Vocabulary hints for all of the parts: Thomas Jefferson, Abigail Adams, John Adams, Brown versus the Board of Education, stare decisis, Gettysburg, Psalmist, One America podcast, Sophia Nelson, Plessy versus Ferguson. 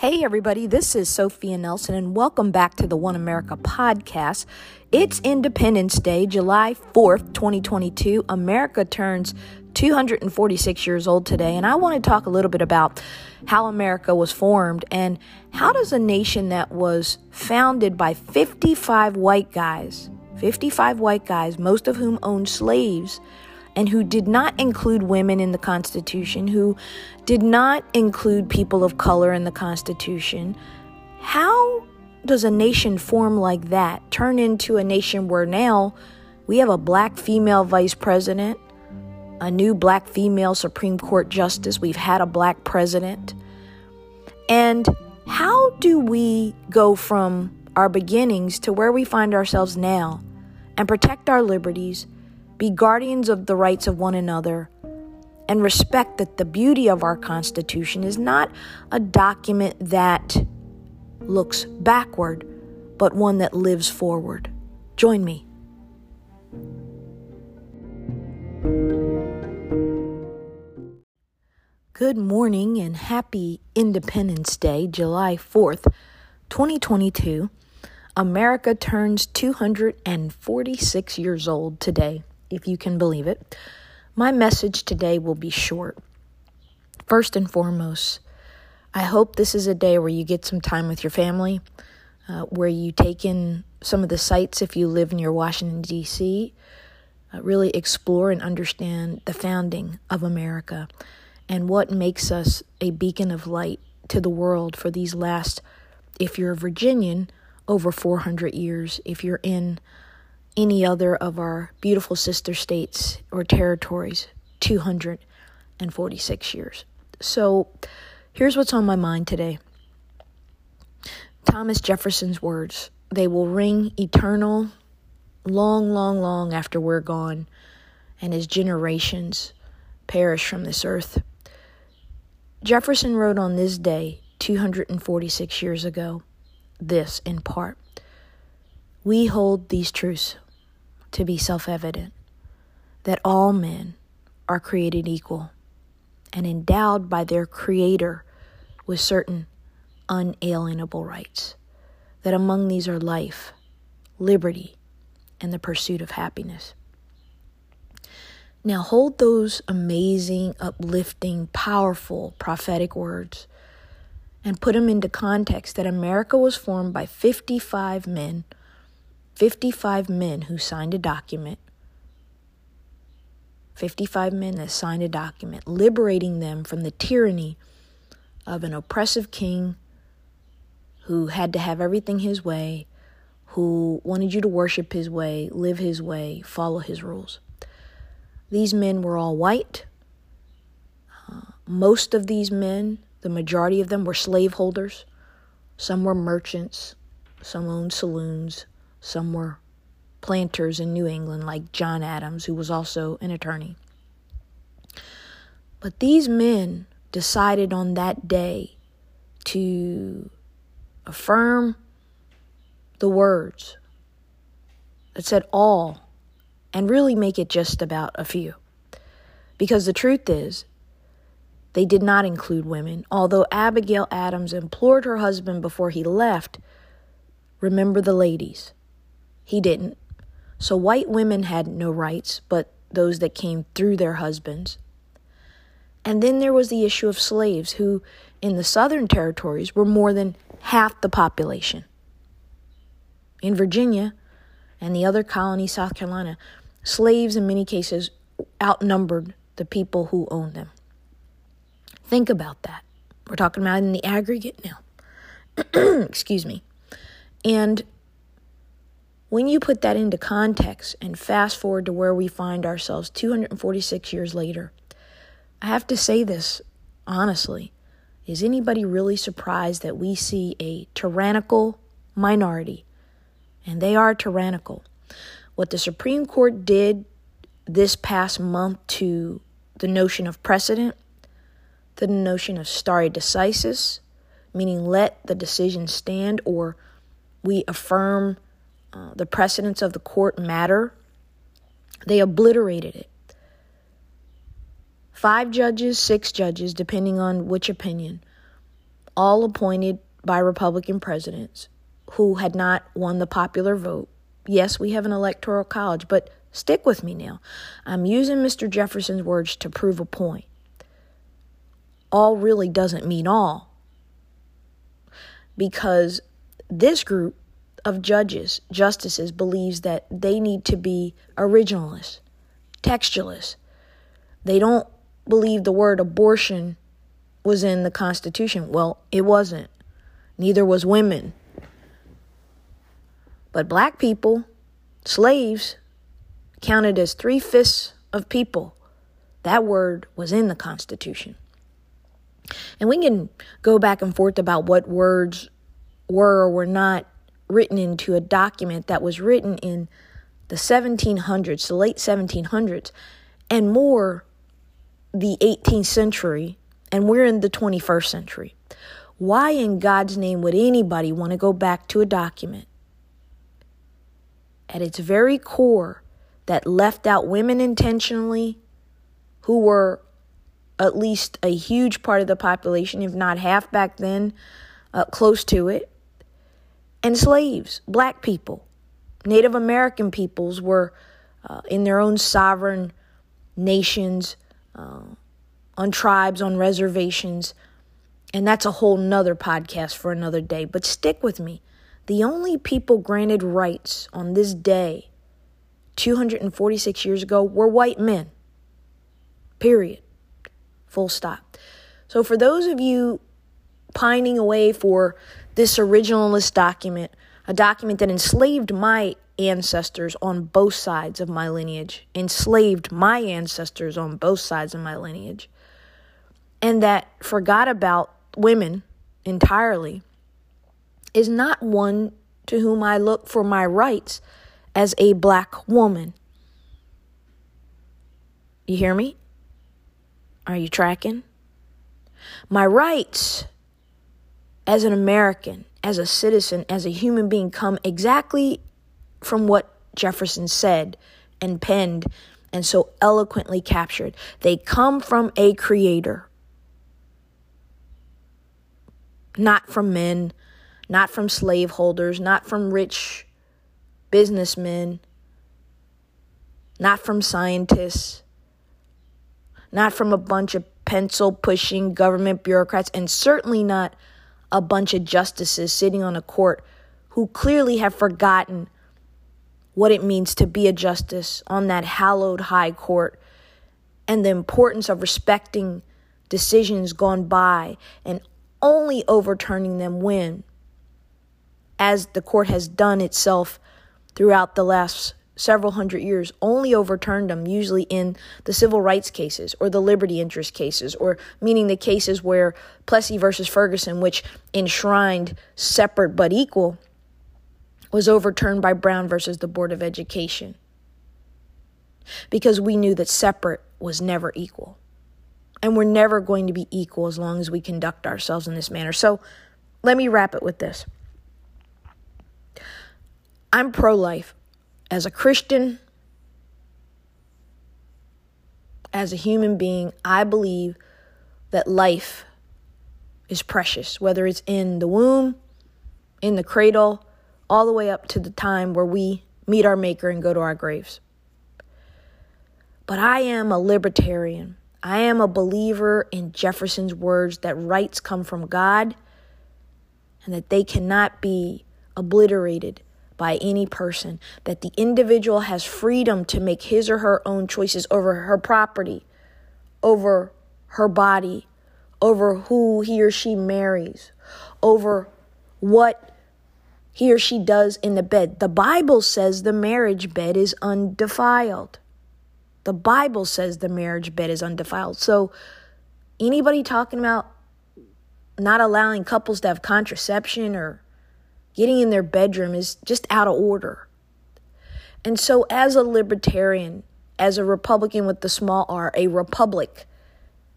Hey everybody, this is Sophia Nelson and welcome back to the One America podcast. It's Independence Day, July 4th, 2022. America turns 246 years old today, and I want to talk a little bit about how America was formed and how does a nation that was founded by 55 white guys, most of whom owned slaves, and who did not include women in the Constitution, who did not include people of color in the Constitution. How does a nation formed like that turn into a nation where now we have a black female vice president, a new black female Supreme Court justice, we've had a black president? And how do we go from our beginnings to where we find ourselves now and protect our liberties, be guardians of the rights of one another, and respect that the beauty of our Constitution is not a document that looks backward, but one that lives forward? Join me. Good morning and happy Independence Day, July 4th, 2022. America turns 246 years old today, if you can believe it. My message today will be short. First and foremost, I hope this is a day where you get some time with your family, where you take in some of the sights if you live near Washington, D.C., really explore and understand the founding of America and what makes us a beacon of light to the world for these last, if you're a Virginian, over 400 years, if you're in any other of our beautiful sister states or territories, 246 years. So here's what's on my mind today. Thomas Jefferson's words, they will ring eternal, long, long, long after we're gone and as generations perish from this earth. Jefferson wrote on this day, 246 years ago, this in part: we hold these truths to be self-evident, that all men are created equal and endowed by their Creator with certain unalienable rights, that among these are life, liberty, and the pursuit of happiness. Now hold those amazing, uplifting, powerful prophetic words and put them into context, that America was formed by 55 men who signed a document, 55 men that signed a document liberating them from the tyranny of an oppressive king who had to have everything his way, who wanted you to worship his way, live his way, follow his rules. These men were all white. Most of these men, the majority of them, were slaveholders. Some were merchants. Some owned saloons. Some were planters in New England, like John Adams, who was also an attorney. But these men decided on that day to affirm the words that said all, and really make it just about a few. Because the truth is, they did not include women. Although Abigail Adams implored her husband before he left, remember the ladies. He didn't. So white women had no rights but those that came through their husbands. And then there was the issue of slaves, who in the southern territories were more than half the population. In Virginia and the other colony, South Carolina, slaves in many cases outnumbered the people who owned them. Think about that. We're talking about in the aggregate now. Excuse me. And when you put that into context and fast forward to where we find ourselves 246 years later, I have to say this honestly. Is anybody really surprised that we see a tyrannical minority? And they are tyrannical. What the Supreme Court did this past month to the notion of precedent, the notion of stare decisis, meaning let the decision stand, or we affirm the precedents of the court matter, they obliterated it. 5 judges, 6 judges, depending on which opinion, all appointed by Republican presidents who had not won the popular vote. Yes, we have an electoral college, but stick with me now. I'm using Mr. Jefferson's words to prove a point. All really doesn't mean all, because this group of judges, justices, believes that they need to be originalists, textualists. They don't believe the word abortion was in the Constitution. Well, it wasn't. Neither was women. But black people, slaves, counted as 3/5 of people. That word was in the Constitution. And we can go back and forth about what words were or were not written into a document that was written in the 1700s, the late 1700s, and more the 18th century, and we're in the 21st century. Why in God's name would anybody want to go back to a document at its very core that left out women intentionally, who were at least a huge part of the population, if not half back then, close to it, and slaves, black people, Native American peoples were in their own sovereign nations, on tribes, on reservations, and that's a whole nother podcast for another day, but stick with me. The only people granted rights on this day, 246 years ago, were white men, period. Full stop. So for those of you pining away for this originalist document, a document that enslaved my ancestors on both sides of my lineage, and that forgot about women entirely, is not one to whom I look for my rights as a black woman. You hear me? Are you tracking? My rights as an American, as a citizen, as a human being come exactly from what Jefferson said and penned and so eloquently captured. They come from a creator, not from men, not from slaveholders, not from rich businessmen, not from scientists, not from a bunch of pencil-pushing government bureaucrats, and certainly not a bunch of justices sitting on a court who clearly have forgotten what it means to be a justice on that hallowed high court and the importance of respecting decisions gone by and only overturning them when, as the court has done itself throughout the last several hundred years, only overturned them usually in the civil rights cases or the liberty interest cases, or meaning the cases where Plessy versus Ferguson, which enshrined separate but equal, was overturned by Brown versus the Board of Education, because we knew that separate was never equal, and we're never going to be equal as long as we conduct ourselves in this manner. So let me wrap it with this. I'm pro-life. As a Christian, as a human being, I believe that life is precious, whether it's in the womb, in the cradle, all the way up to the time where we meet our maker and go to our graves. But I am a libertarian. I am a believer in Jefferson's words that rights come from God and that they cannot be obliterated by any person, that the individual has freedom to make his or her own choices over her property, over her body, over who he or she marries, over what he or she does in the bed. The Bible says the marriage bed is undefiled. So anybody talking about not allowing couples to have contraception or getting in their bedroom is just out of order. And so as a libertarian, as a Republican with the small r, a republic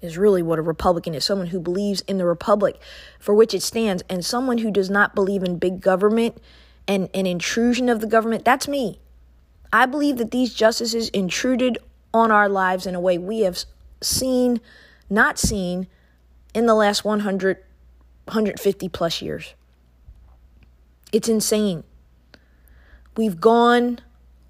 is really what a Republican is, someone who believes in the republic for which it stands, and someone who does not believe in big government and an intrusion of the government. That's me. I believe that these justices intruded on our lives in a way we have not seen in the last 100 150 plus years. It's insane. We've gone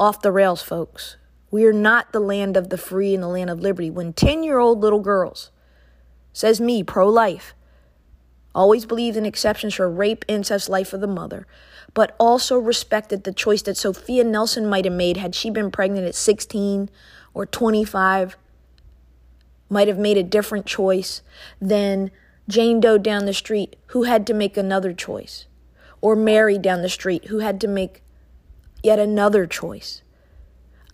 off the rails, folks. We are not the land of the free and the land of liberty. When 10-year-old little girls, says me, pro-life, always believed in exceptions for rape, incest, life of the mother, but also respected the choice that Sophia Nelson might have made had she been pregnant at 16 or 25, might have made a different choice than Jane Doe down the street who had to make another choice, or Mary down the street who had to make yet another choice.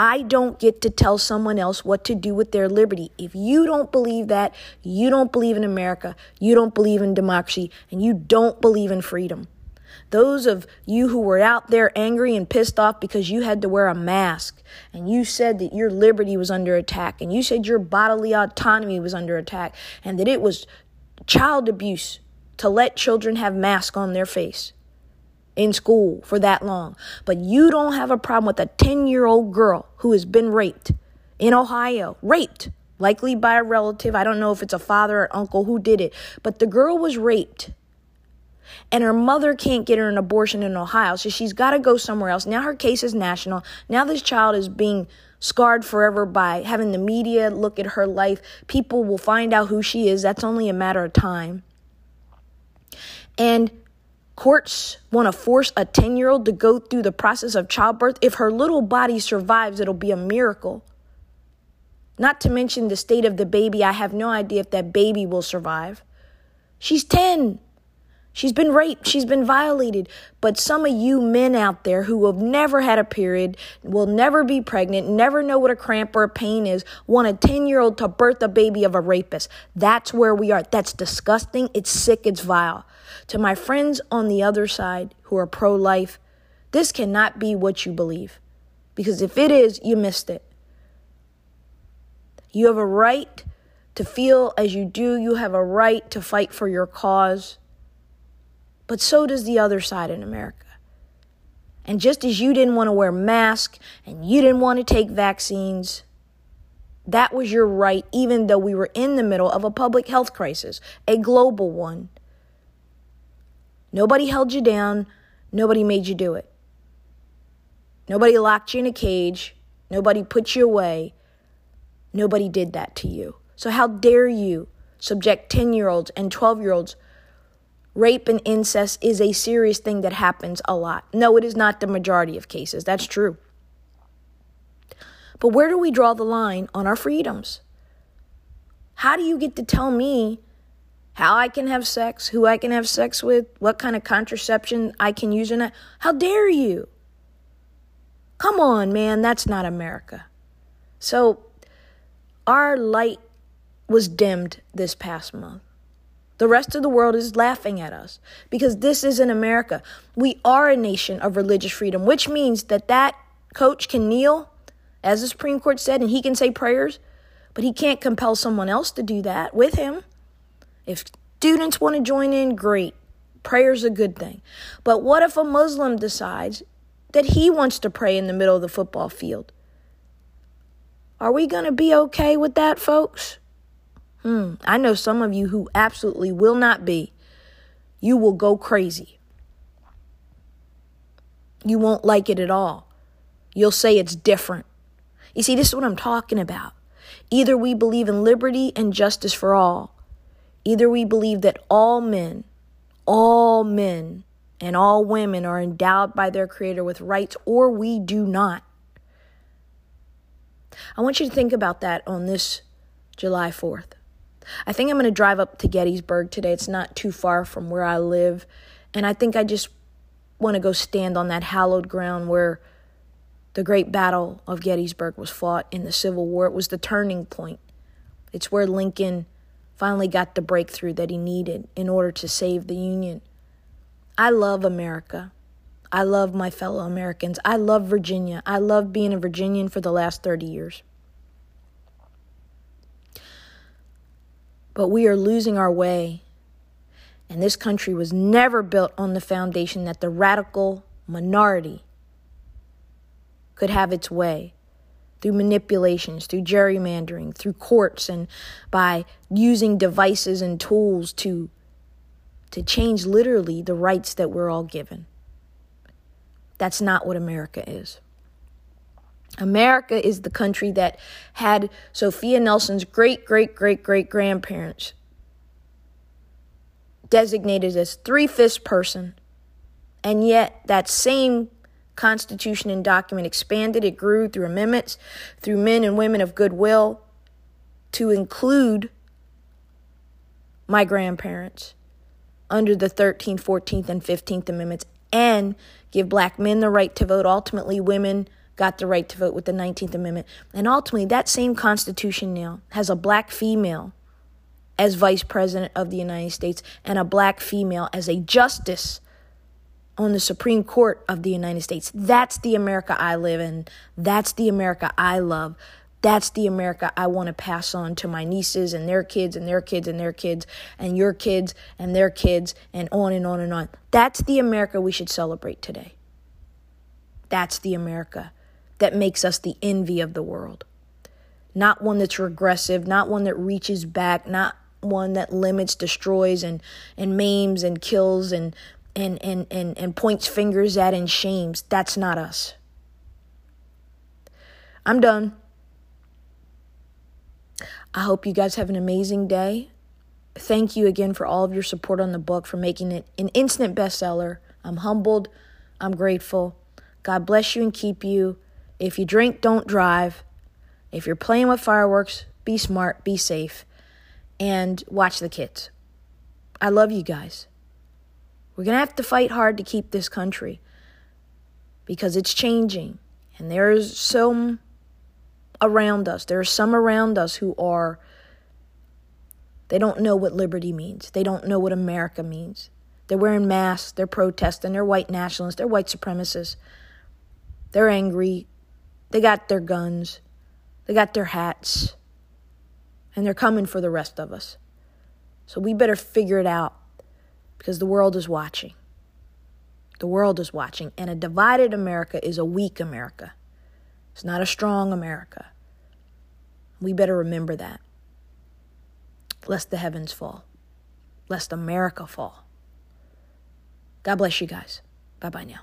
I don't get to tell someone else what to do with their liberty. If you don't believe that, you don't believe in America, you don't believe in democracy, and you don't believe in freedom. Those of you who were out there angry and pissed off because you had to wear a mask, and you said that your liberty was under attack, and you said your bodily autonomy was under attack, and that it was child abuse to let children have masks on their face in school for that long. But you don't have a problem with a 10-year-old girl who has been raped in Ohio, raped, likely by a relative. I don't know if it's a father or uncle who did it, but the girl was raped and her mother can't get her an abortion in Ohio, so she's got to go somewhere else. Now her case is national. Now this child is being scarred forever by having the media look at her life. People will find out who she is. That's only a matter of time. And courts want to force a 10-year-old to go through the process of childbirth. If her little body survives, it'll be a miracle. Not to mention the state of the baby. I have no idea if that baby will survive. She's 10. She's been raped. She's been violated. But some of you men out there who have never had a period, will never be pregnant, never know what a cramp or a pain is, want a 10-year-old to birth a baby of a rapist. That's where we are. That's disgusting. It's sick. It's vile. To my friends on the other side who are pro-life, this cannot be what you believe. Because if it is, you missed it. You have a right to feel as you do. You have a right to fight for your cause. But so does the other side in America. And just as you didn't want to wear masks and you didn't want to take vaccines, that was your right, even though we were in the middle of a public health crisis, a global one. Nobody held you down. Nobody made you do it. Nobody locked you in a cage. Nobody put you away. Nobody did that to you. So how dare you subject 10-year-olds and 12-year-olds? Rape and incest is a serious thing that happens a lot. No, it is not the majority of cases. That's true. But where do we draw the line on our freedoms? How do you get to tell me how I can have sex, who I can have sex with, what kind of contraception I can use or not? How dare you? Come on, man, that's not America. So our light was dimmed this past month. The rest of the world is laughing at us because this isn't America. We are a nation of religious freedom, which means that coach can kneel, as the Supreme Court said, and he can say prayers, but he can't compel someone else to do that with him. If students want to join in, great. Prayer's a good thing. But what if a Muslim decides that he wants to pray in the middle of the football field? Are we going to be okay with that, folks? I know some of you who absolutely will not be. You will go crazy. You won't like it at all. You'll say it's different. You see, this is what I'm talking about. Either we believe in liberty and justice for all. Either we believe that all men, and all women are endowed by their Creator with rights, or we do not. I want you to think about that on this July 4th. I think I'm going to drive up to Gettysburg today. It's not too far from where I live. And I think I just want to go stand on that hallowed ground where the great battle of Gettysburg was fought in the Civil War. It was the turning point. It's where Lincoln finally got the breakthrough that he needed in order to save the Union. I love America. I love my fellow Americans. I love Virginia. I love being a Virginian for the last 30 years. But we are losing our way. And this country was never built on the foundation that the radical minority could have its way. Through manipulations, through gerrymandering, through courts, and by using devices and tools to to change literally the rights that we're all given. That's not what America is. America is the country that had Sophia Nelson's great-great-great-great-grandparents designated as three-fifths person, and yet that same Constitution and document expanded. It grew through amendments, through men and women of goodwill, to include my grandparents under the 13th, 14th, and 15th Amendments, and give black men the right to vote. Ultimately, women got the right to vote with the 19th Amendment. And ultimately, that same Constitution now has a black female as Vice President of the United States and a black female as a justice on the Supreme Court of the United States. That's the America I live in. That's the America I love. That's the America I want to pass on to my nieces and their kids and their kids and their kids and your kids and their kids and on and on and on. That's the America we should celebrate today. That's the America that makes us the envy of the world. Not one that's regressive, not one that reaches back, not one that limits, destroys, and maims and kills and points fingers at and shames. That's not us. I'm done. I hope you guys have an amazing day. Thank you again for all of your support on the book, for making it an instant bestseller. I'm humbled. I'm grateful. God bless you and keep you. If you drink, don't drive. If you're playing with fireworks, be smart, be safe, and watch the kids. I love you guys. We're going to have to fight hard to keep this country because it's changing, and there's some around us. There are some around us who are, they don't know what liberty means. They don't know what America means. They're wearing masks, they're protesting, they're white nationalists, they're white supremacists. They're angry. They got their guns. They got their hats. And they're coming for the rest of us. So we better figure it out because the world is watching. The world is watching. And a divided America is a weak America. It's not a strong America. We better remember that. Lest the heavens fall. Lest America fall. God bless you guys. Bye-bye now.